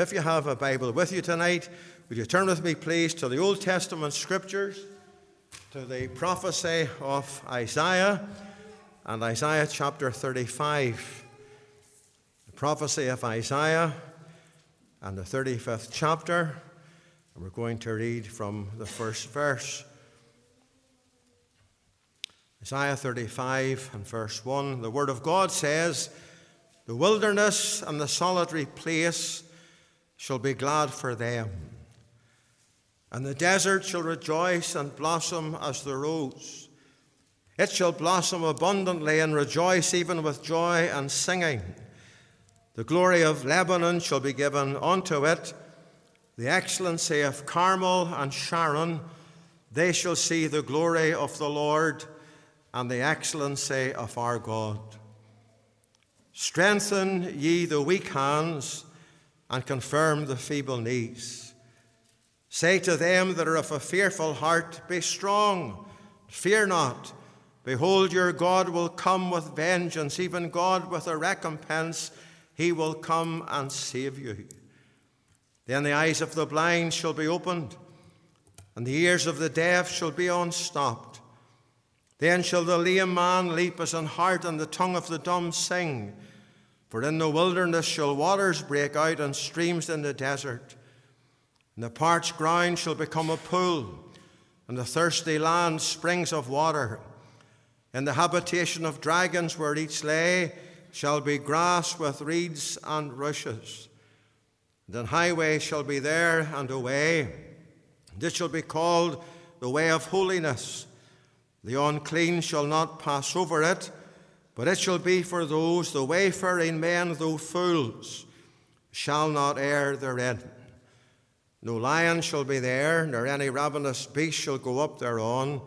If you have a Bible with you tonight, will you turn with me, please, to the Old Testament Scriptures, to the prophecy of Isaiah, and Isaiah chapter 35. The prophecy of Isaiah and the 35th chapter, and we're going to read from the first verse. Isaiah 35 and verse 1, the Word of God says, "The wilderness and the solitary place shall be glad for them, and the desert shall rejoice and blossom as the rose. It shall blossom abundantly and rejoice even with joy and singing. The glory of Lebanon shall be given unto it, the excellency of Carmel and Sharon. They shall see the glory of the Lord and the excellency of our God. Strengthen ye the weak hands, and confirm the feeble knees. Say to them that are of a fearful heart, be strong, fear not. Behold, your God will come with vengeance, even God with a recompense. He will come and save you. Then the eyes of the blind shall be opened, and the ears of the deaf shall be unstopped. Then shall the lame man leap as an hart, and the tongue of the dumb sing. For in the wilderness shall waters break out, and streams in the desert. And the parched ground shall become a pool, and the thirsty land springs of water. In the habitation of dragons, where each lay, shall be grass with reeds and rushes. And an highway shall be there, and a way. This shall be called the way of holiness. The unclean shall not pass over it, but it shall be for those, the wayfaring men, though fools, shall not err therein. No lion shall be there, nor any ravenous beast shall go up thereon.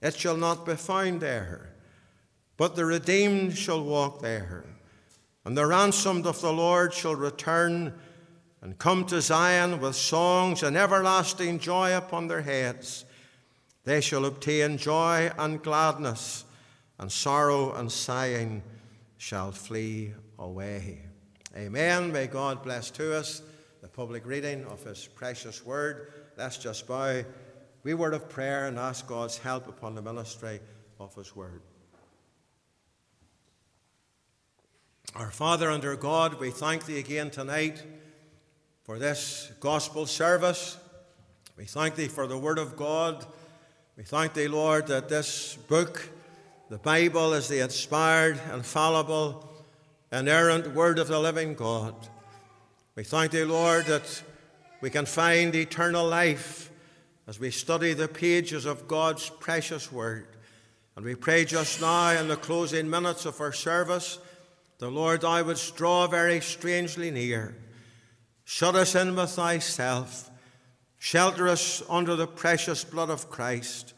It shall not be found there. But the redeemed shall walk there, and the ransomed of the Lord shall return and come to Zion with songs and everlasting joy upon their heads. They shall obtain joy and gladness, and sorrow and sighing shall flee away." Amen. May God bless to us the public reading of his precious word. Let's just bow we word of prayer and ask God's help upon the ministry of his word. Our Father and our God, we thank thee again tonight for this gospel service. We thank thee for the word of God. We thank thee, Lord, that this book, the Bible, is the inspired, infallible, inerrant word of the living God. We thank thee, Lord, that we can find eternal life as we study the pages of God's precious word. And we pray just now in the closing minutes of our service, the Lord, thou wouldst draw very strangely near. Shut us in with thyself. Shelter us under the precious blood of Christ.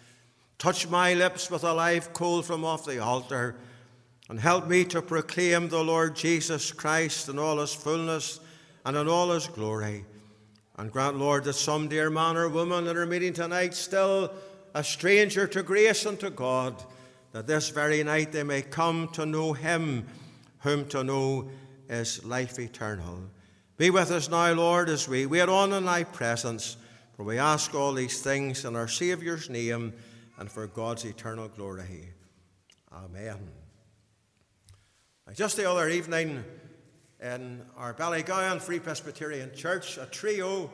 Touch my lips with a live coal from off the altar, and help me to proclaim the Lord Jesus Christ in all his fullness and in all his glory. And grant, Lord, that some dear man or woman that are meeting tonight, still a stranger to grace and to God, that this very night they may come to know him whom to know is life eternal. Be with us now, Lord, as we wait on in thy presence, for we ask all these things in our Saviour's name, and for God's eternal glory. Amen. Just the other evening in our Ballygowan Free Presbyterian Church, a trio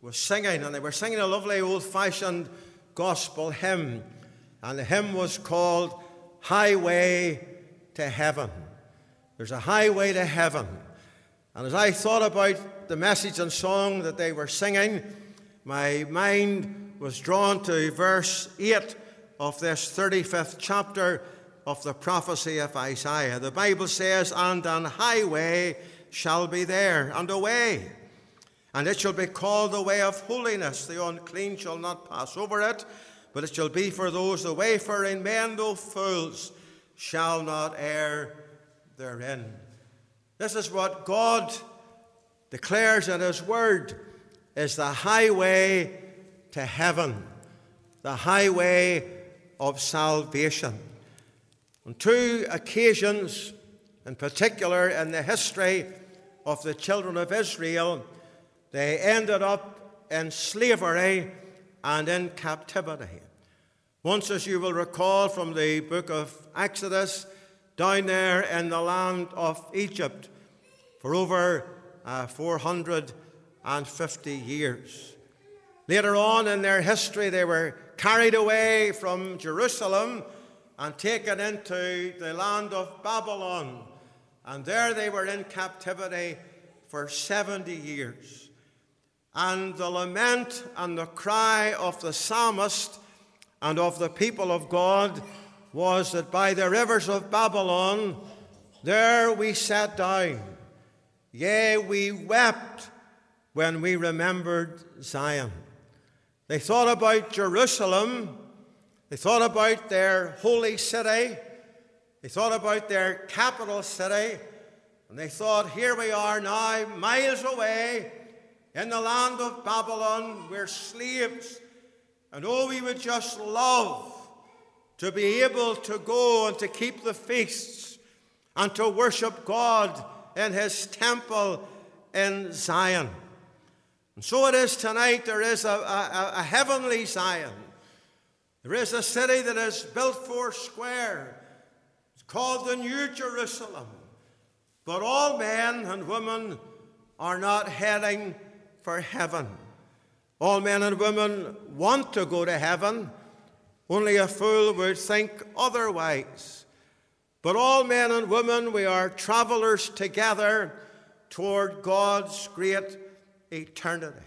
was singing, and they were singing a lovely old-fashioned gospel hymn, and the hymn was called "Highway to Heaven." There's a highway to heaven. And as I thought about the message and song that they were singing, my mind was drawn to verse 8 of this 35th chapter of the prophecy of Isaiah. The Bible says, "And an highway shall be there, and a way, and it shall be called the way of holiness. The unclean shall not pass over it, but it shall be for those the wayfaring men, though fools, shall not err therein." This is what God declares in his word is the highway to heaven, the highway of salvation. On two occasions in particular in the history of the children of Israel, they ended up in slavery and in captivity. Once, as you will recall from the book of Exodus, down there in the land of Egypt for over 450 years. Later on in their history, they were carried away from Jerusalem and taken into the land of Babylon. And there they were in captivity for 70 years. And the lament and the cry of the psalmist and of the people of God was that by the rivers of Babylon, there we sat down. Yea, we wept when we remembered Zion. They thought about Jerusalem. They thought about their holy city. They thought about their capital city. And they thought, here we are now, miles away, in the land of Babylon. We're slaves. And oh, we would just love to be able to go and to keep the feasts and to worship God in his temple in Zion. And so it is tonight. There is a heavenly Zion. There is a city that is built four square. It's called the New Jerusalem. But all men and women are not heading for heaven. All men and women want to go to heaven. Only a fool would think otherwise. But all men and women, we are travelers together toward God's great eternity.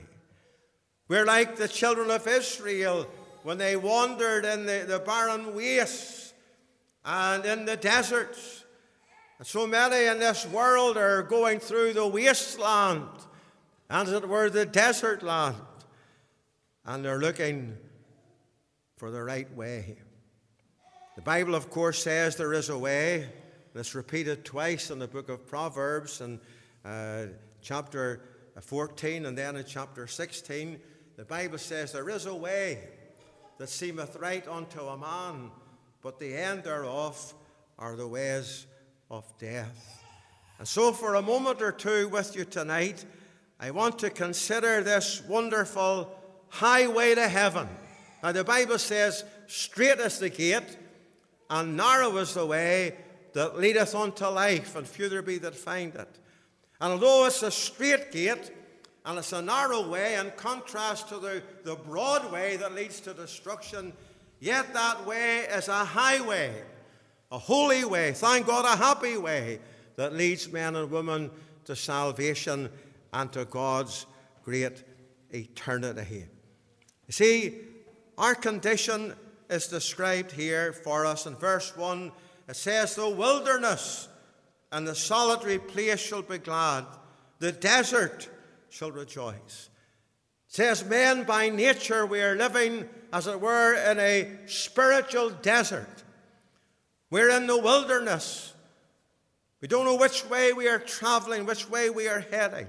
We're like the children of Israel when they wandered in the barren wastes and in the deserts. And so many in this world are going through the wasteland, as it were, the desert land, and they're looking for the right way. The Bible, of course, says there is a way. That's repeated twice in the book of Proverbs and chapter 14 and then in chapter 16. The Bible says there is a way that seemeth right unto a man, but the end thereof are the ways of death. And so for a moment or two with you tonight, I want to consider this wonderful highway to heaven. Now, the Bible says, straight is the gate, and narrow is the way that leadeth unto life, and few there be that find it. And although it's a straight gate, and it's a narrow way, in contrast to the broad way that leads to destruction, yet that way is a highway, a holy way, thank God, a happy way, that leads men and women to salvation and to God's great eternity. You see, our condition is described here for us in verse 1. It says, the wilderness and the solitary place shall be glad. The desert shall rejoice. It says, men by nature, we are living, as it were, in a spiritual desert. We're in the wilderness. We don't know which way we are traveling, which way we are heading.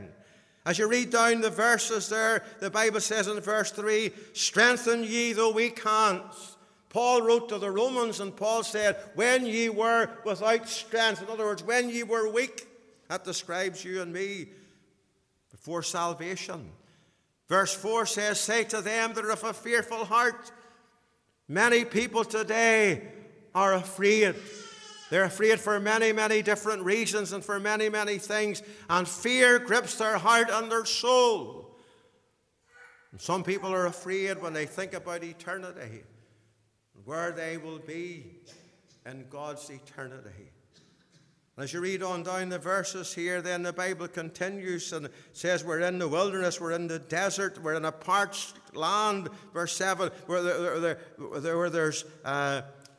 As you read down the verses there, the Bible says in verse 3, strengthen ye the weak hands. Paul wrote to the Romans, and Paul said, when ye were without strength. In other words, when ye were weak. That describes you and me before salvation. Verse 4 says, say to them that are of a fearful heart. Many people today are afraid. They're afraid for many, many different reasons and for many, many things. And fear grips their heart and their soul. And some people are afraid when they think about eternity, where they will be in God's eternity. And as you read on down the verses here, then the Bible continues and says we're in the wilderness, we're in the desert, we're in a parched land, verse 7, where there's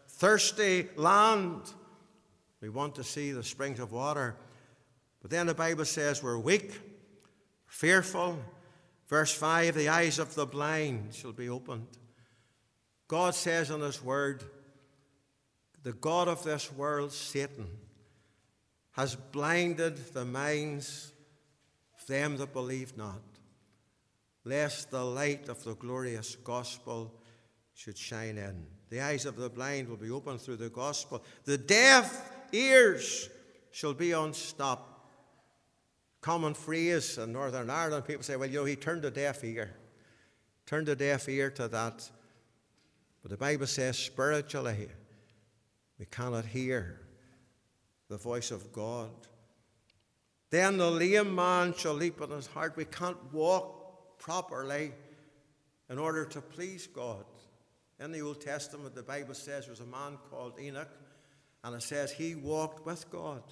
thirsty land. We want to see the springs of water. But then the Bible says we're weak, fearful. Verse 5, the eyes of the blind shall be opened. God says in his word, the God of this world, Satan, has blinded the minds of them that believe not, lest the light of the glorious gospel should shine in. The eyes of the blind will be opened through the gospel. The deaf ears shall be unstopped. common phrase in Northern Ireland. People say, well, you know, he turned a deaf ear. Turned a deaf ear to that. But the Bible says spiritually we cannot hear the voice of God. Then the lame man shall leap on his heart. We can't walk properly in order to please God. In the Old Testament, the Bible says there was a man called Enoch, and it says he walked with God.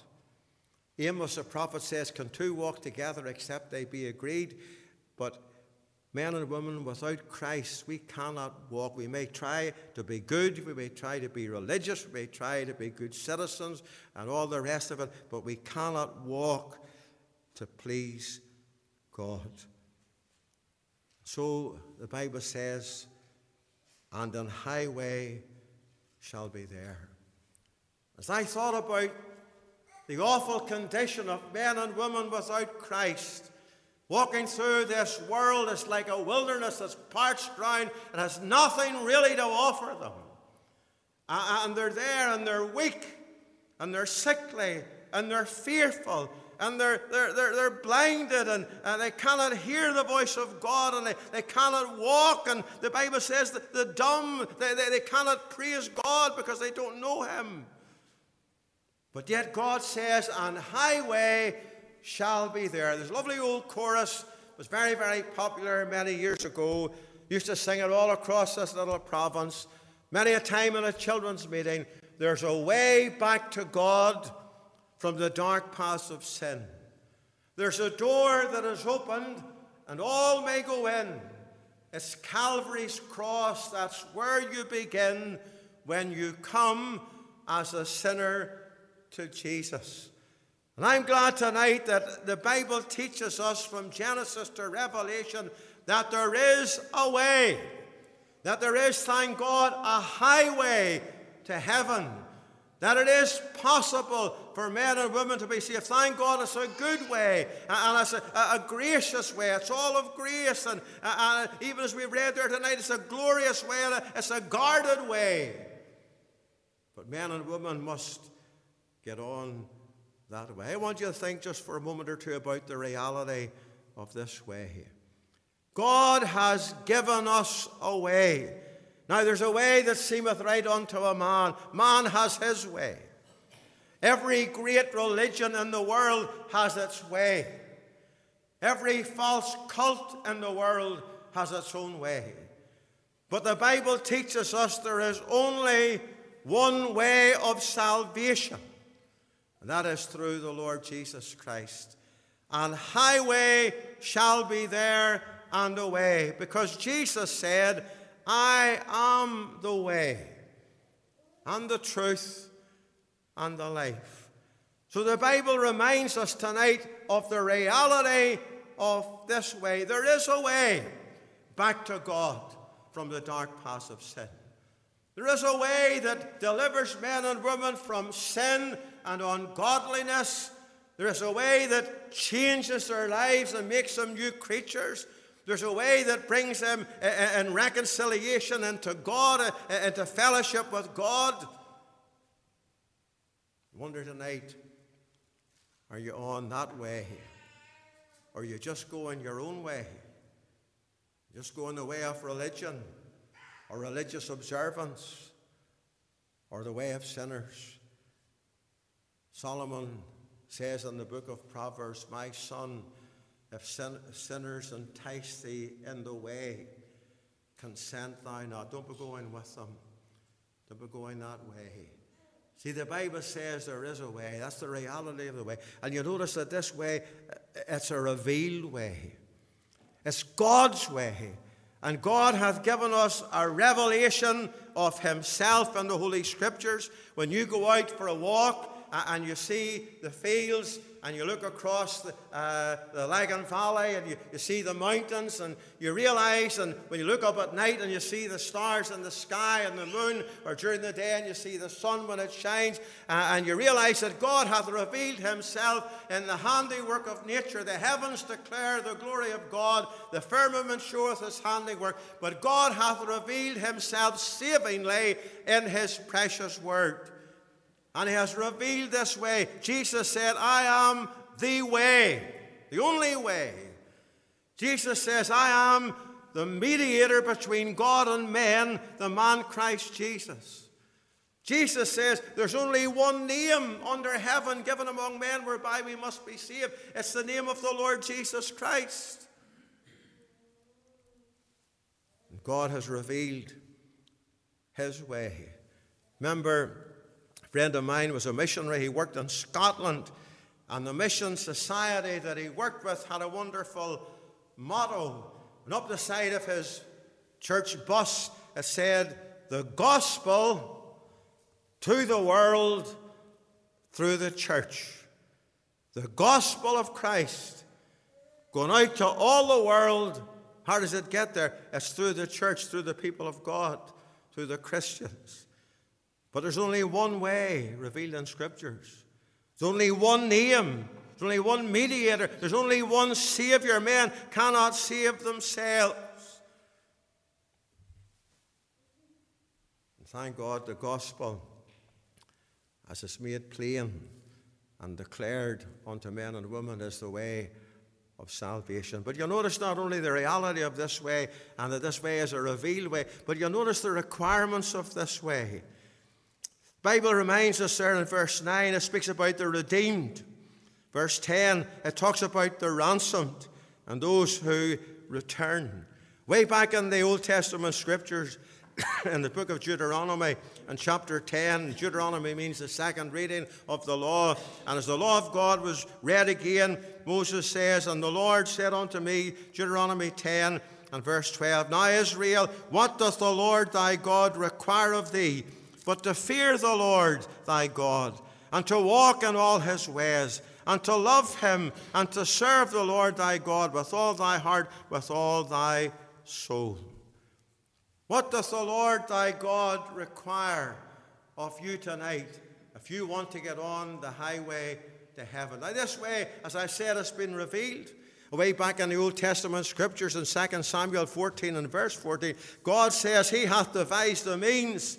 Amos the prophet says, can two walk together except they be agreed? But men and women without Christ, we cannot walk. We may try to be good, we may try to be religious, we may try to be good citizens and all the rest of it, but we cannot walk to please God. So the Bible says, and an highway shall be there. As I thought about the awful condition of men and women without Christ, walking through this world is like a wilderness that's parched ground and has nothing really to offer them. And they're there and they're weak and they're sickly and they're fearful and they're blinded and they cannot hear the voice of God and they cannot walk. And the Bible says that the dumb, they cannot praise God because they don't know Him. But yet God says, an highway shall be there. This lovely old chorus was very, very popular many years ago. Used to sing it all across this little province. Many a time in a children's meeting, there's a way back to God from the dark paths of sin. There's a door that is opened and all may go in. It's Calvary's cross. That's where you begin when you come as a sinner to Jesus. And I'm glad tonight that the Bible teaches us from Genesis to Revelation that there is a way, that there is, thank God, a highway to heaven, that it is possible for men and women to be saved. Thank God it's a good way, and it's a gracious way. It's all of grace, and even as we read there tonight, it's a glorious way, and it's a guarded way. But men and women must get on that way. I want you to think just for a moment or two about the reality of this way here. God has given us a way. Now there's a way that seemeth right unto a man. Man has his way. Every great religion in the world has its way. Every false cult in the world has its own way. But the Bible teaches us there is only one way of salvation. And that is through the Lord Jesus Christ. And highway shall be there and the way. Because Jesus said, I am the way and the truth and the life. So the Bible reminds us tonight of the reality of this way. There is a way back to God from the dark paths of sin. There is a way that delivers men and women from sin and ungodliness. There is a way that changes their lives and makes them new creatures. There's a way that brings them in reconciliation into God, into fellowship with God. I wonder tonight, are you on that way? Or are you just going your own way? Just going the way of religion or religious observance or the way of sinners? Solomon says in the book of Proverbs, my son, if sinners entice thee in the way, consent thou not. Don't be going with them. Don't be going that way. See, the Bible says there is a way. That's the reality of the way. And you notice that this way, it's a revealed way. It's God's way. And God hath given us a revelation of himself in the Holy Scriptures. When you go out for a walk, and you see the fields, and you look across the Lagan Valley, and you see the mountains, and you realize, and when you look up at night, and you see the stars in the sky, and the moon, or during the day, and you see the sun when it shines, and you realize that God hath revealed himself in the handiwork of nature. The heavens declare the glory of God, the firmament showeth his handiwork, but God hath revealed himself savingly in his precious word. And he has revealed this way. Jesus said, I am the way. the only way. Jesus says, I am the mediator between God and men, the man Christ Jesus. Jesus says there's only one name under heaven given among men whereby we must be saved. It's the name of the Lord Jesus Christ. And God has revealed his way. Remember, a friend of mine was a missionary. He worked in Scotland, and the mission society that he worked with had a wonderful motto. And up the side of his church bus, it said, the gospel to the world through the church. The gospel of Christ going out to all the world. How does it get there? It's through the church, through the people of God, through the Christians. But there's only one way revealed in Scriptures. There's only one name. There's only one mediator. There's only one Savior. Men cannot save themselves. And thank God the gospel, as it's made plain and declared unto men and women, is the way of salvation. But you'll notice not only the reality of this way and that this way is a revealed way, but you'll notice the requirements of this way. The Bible reminds us there in verse 9, it speaks about the redeemed. Verse 10, it talks about the ransomed and those who return. Way back in the Old Testament Scriptures, in the book of Deuteronomy, in chapter 10, Deuteronomy means the second reading of the law. And as the law of God was read again, Moses says, and the Lord said unto me, Deuteronomy 10 and verse 12, now Israel, what doth the Lord thy God require of thee, but to fear the Lord thy God, and to walk in all his ways, and to love him, and to serve the Lord thy God with all thy heart, with all thy soul. What does the Lord thy God require of you tonight if you want to get on the highway to heaven? Now this way, as I said, it's been revealed. Way back in the Old Testament Scriptures in 2 Samuel 14 and verse 14, God says he hath devised the means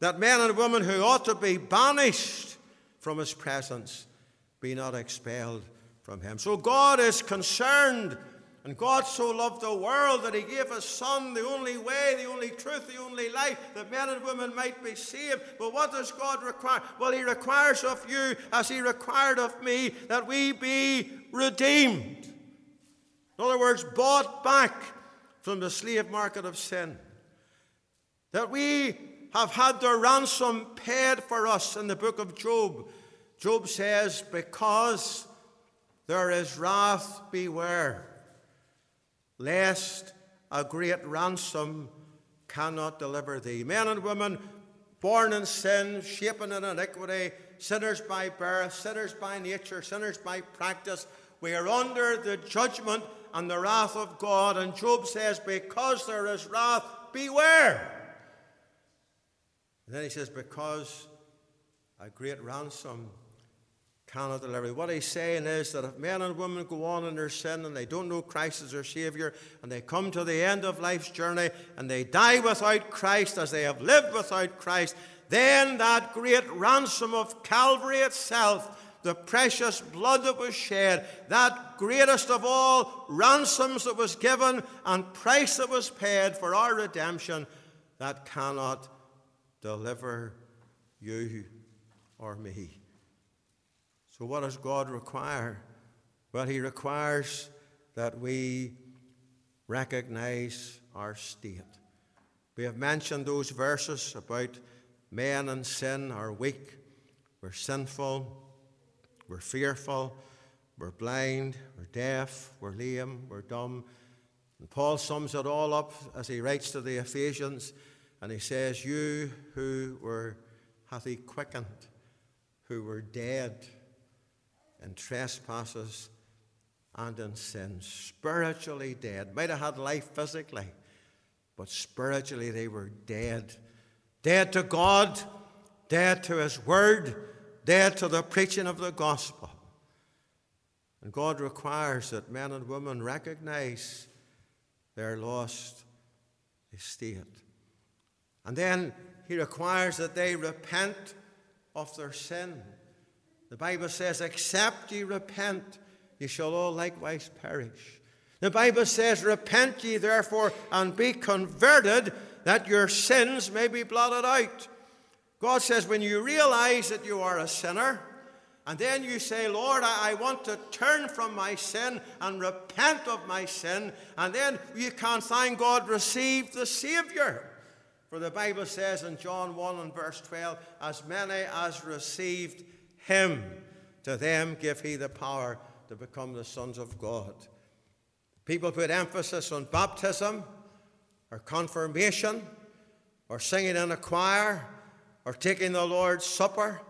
that men and women who ought to be banished from his presence be not expelled from him. So God is concerned. And God so loved the world that he gave his Son, the only way, the only truth, the only life, that men and women might be saved. But what does God require? Well, he requires of you, as he required of me, that we be redeemed. In other words, bought back from the slave market of sin. That we have had the ransom paid for us in the book of Job. Job says, because there is wrath, beware, lest a great ransom cannot deliver thee. Men and women born in sin, shapen in iniquity, sinners by birth, sinners by nature, sinners by practice, we are under the judgment and the wrath of God. And Job says, because there is wrath, beware. And then he says, because a great ransom cannot deliver thee. What he's saying is that if men and women go on in their sin and they don't know Christ as their Savior, and they come to the end of life's journey and they die without Christ as they have lived without Christ, then that great ransom of Calvary itself, the precious blood that was shed, that greatest of all ransoms that was given and price that was paid for our redemption, that cannot deliver you or me. So what does God require? Well, he requires that we recognize our state. We have mentioned those verses about men and sin are weak. We're sinful. We're fearful. We're blind. We're deaf. We're lame. We're dumb. And Paul sums it all up as he writes to the Ephesians, and he says, you who were, hath he quickened, who were dead in trespasses and in sin, spiritually dead. Might have had life physically, but spiritually they were dead. Dead to God, dead to his word, dead to the preaching of the gospel. And God requires that men and women recognize their lost estate. And then he requires that they repent of their sin. The Bible says, except ye repent, ye shall all likewise perish. The Bible says, repent ye therefore and be converted, that your sins may be blotted out. God says, when you realize that you are a sinner, and then you say, Lord, I want to turn from my sin and repent of my sin, and then you can, thank God, receive the Savior. For the Bible says in John 1 and verse 12, as many as received him, to them give he the power to become the sons of God. People put emphasis on baptism or confirmation or singing in a choir or taking the Lord's Supper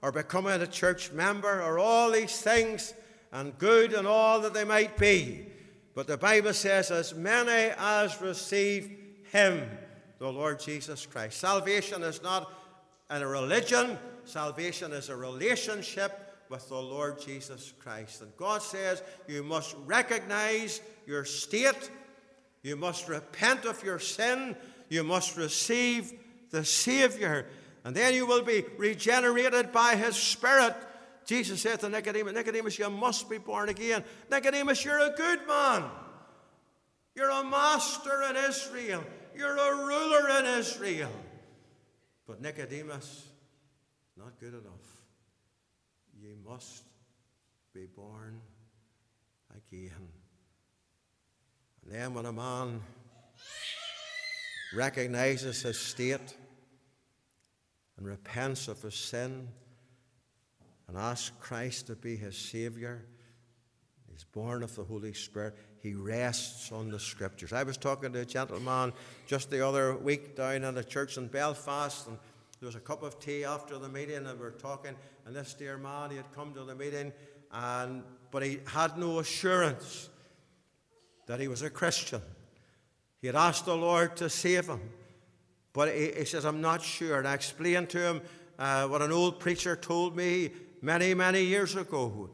or becoming a church member or all these things, and good and all that they might be. But the Bible says, as many as receive him, the Lord Jesus Christ. Salvation is not a religion. Salvation is a relationship with the Lord Jesus Christ. And God says you must recognize your state, you must repent of your sin, you must receive the Savior, and then you will be regenerated by his Spirit. Jesus said to Nicodemus, Nicodemus, you must be born again. Nicodemus, you're a good man. You're a master in Israel. You're a ruler in Israel. But Nicodemus, not good enough. You must be born again. And then when a man recognizes his state and repents of his sin and asks Christ to be his Savior, he's born of the Holy Spirit. He rests on the Scriptures. I was talking to a gentleman just the other week down at a church in Belfast, and there was a cup of tea after the meeting, and we were talking, and this dear man, he had come to the meeting, but he had no assurance that he was a Christian. He had asked the Lord to save him, but he says, I'm not sure. And I explained to him what an old preacher told me many, many years ago.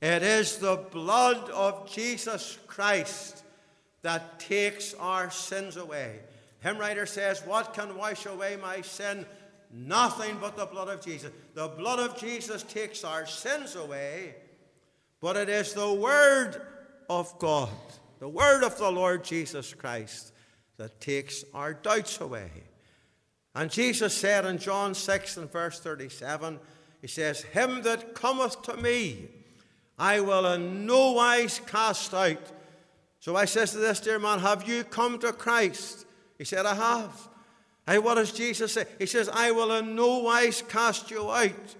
It is the blood of Jesus Christ that takes our sins away. Hymn writer says, what can wash away my sin? Nothing but the blood of Jesus. The blood of Jesus takes our sins away, but it is the Word of God, the Word of the Lord Jesus Christ, that takes our doubts away. And Jesus said in John 6 and verse 37, he says, him that cometh to me, I will in no wise cast out. So I says to this dear man, have you come to Christ? He said, I have. And what does Jesus say? He says, I will in no wise cast you out.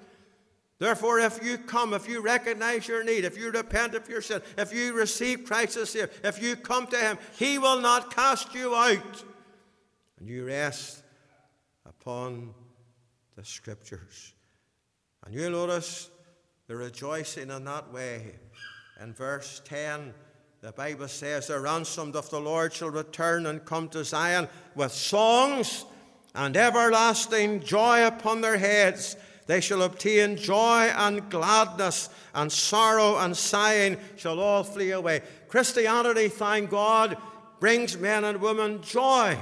Therefore, if you come, if you recognize your need, if you repent of your sin, if you receive Christ as Savior, if you come to him, he will not cast you out. And you rest upon the Scriptures. And you notice the rejoicing in that way. In verse 10, the Bible says, the ransomed of the Lord shall return and come to Zion with songs and everlasting joy upon their heads. They shall obtain joy and gladness, and sorrow and sighing shall all flee away. Christianity, thank God, brings men and women joy.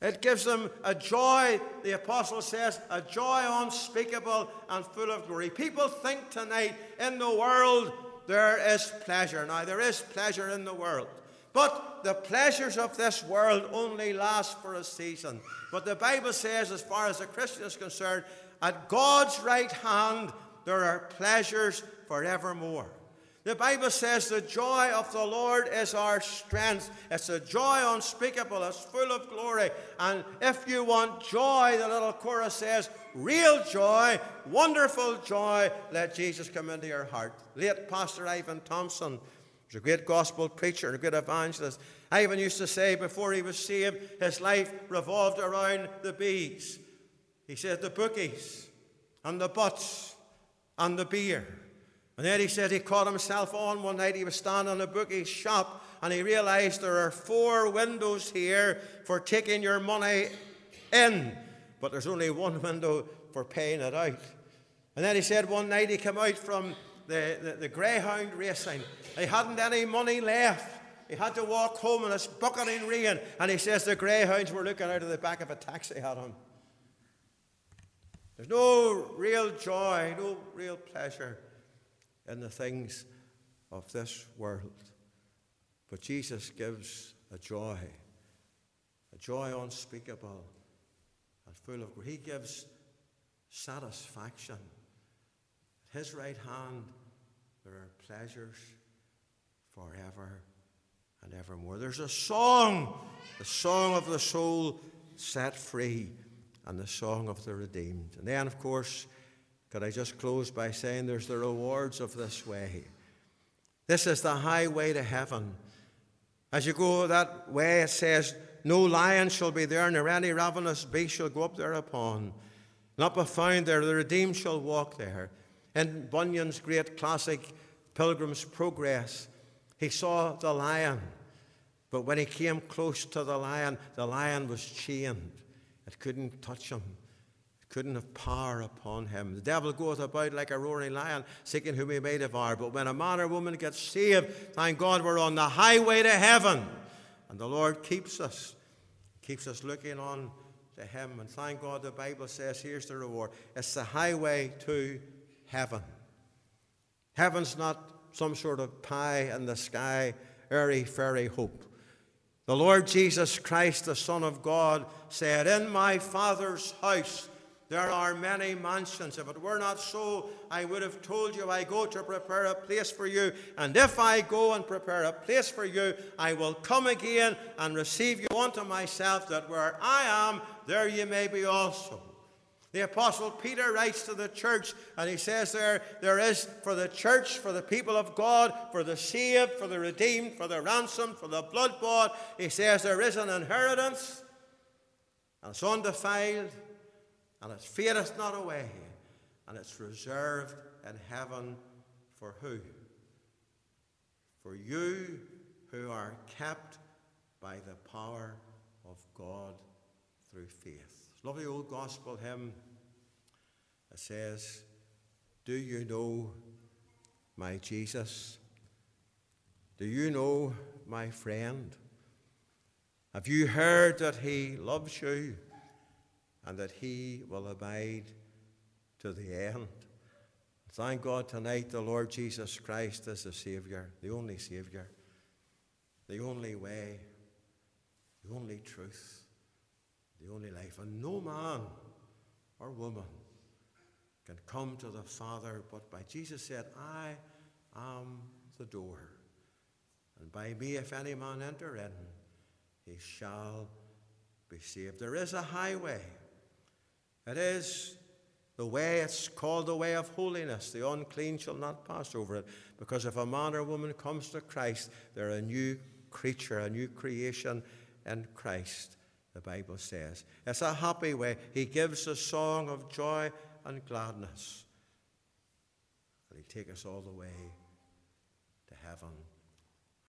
It gives them a joy, the apostle says, a joy unspeakable and full of glory. People think tonight in the world there is pleasure. Now, there is pleasure in the world, but the pleasures of this world only last for a season. But the Bible says, as far as a Christian is concerned, at God's right hand there are pleasures forevermore. The Bible says the joy of the Lord is our strength. It's a joy unspeakable. It's full of glory. And if you want joy, the little chorus says, real joy, wonderful joy, let Jesus come into your heart. Late Pastor Ivan Thompson was a great gospel preacher and a great evangelist. Ivan used to say before he was saved, his life revolved around the bees. He said the bookies and the butts and the beer. And then he said he caught himself on one night. He was standing in a bookie's shop, and he realized there are 4 windows here for taking your money in, but there's only one window for paying it out. And then he said one night he came out from the greyhound racing. He hadn't any money left. He had to walk home in this bucketing rain, and he says the greyhounds were looking out of the back of a taxi at him. There's no real joy, no real pleasure in the things of this world. But Jesus gives a joy unspeakable and full of grace. He gives satisfaction. At his right hand there are pleasures forever and evermore. There's a song, the song of the soul set free and the song of the redeemed. And then, of course, could I just close by saying there's the rewards of this way. This is the highway to heaven. As you go that way, it says, no lion shall be there, nor any ravenous beast shall go up thereupon. Not be found there, the redeemed shall walk there. In Bunyan's great classic Pilgrim's Progress, he saw the lion, but when he came close to the lion was chained. It couldn't touch him. It couldn't have power upon him. The devil goeth about like a roaring lion, seeking whom he may devour. But when a man or woman gets saved, thank God we're on the highway to heaven. And the Lord keeps us looking on to him. And thank God the Bible says, here's the reward. It's the highway to heaven. Heaven's not some sort of pie in the sky, airy-fairy hope. The Lord Jesus Christ, the Son of God, said, in my Father's house there are many mansions. If it were not so, I would have told you, I go to prepare a place for you. And if I go and prepare a place for you, I will come again and receive you unto myself, that where I am, there you may be also. The Apostle Peter writes to the church, and he says there is for the church, for the people of God, for the saved, for the redeemed, for the ransomed, for the blood-bought. He says there is an inheritance, and it's undefiled, and it fadeth not away, and it's reserved in heaven for who? For you who are kept by the power of God through faith. Lovely old gospel hymn. It says, do you know my Jesus? Do you know my friend? Have you heard that he loves you and that he will abide to the end? Thank God tonight the Lord Jesus Christ is the Savior, the only Savior, the only way, the only truth, the only life. And no man or woman can come to the Father but by Jesus said, I am the door, and by me if any man enter in, he shall be saved. There is a highway. It is the way. It's called the way of holiness. The unclean shall not pass over it, because if a man or woman comes to Christ, they're a new creature, a new creation in Christ, the Bible says. It's a happy way. He gives a song of joy and gladness. And he'll take us all the way to heaven.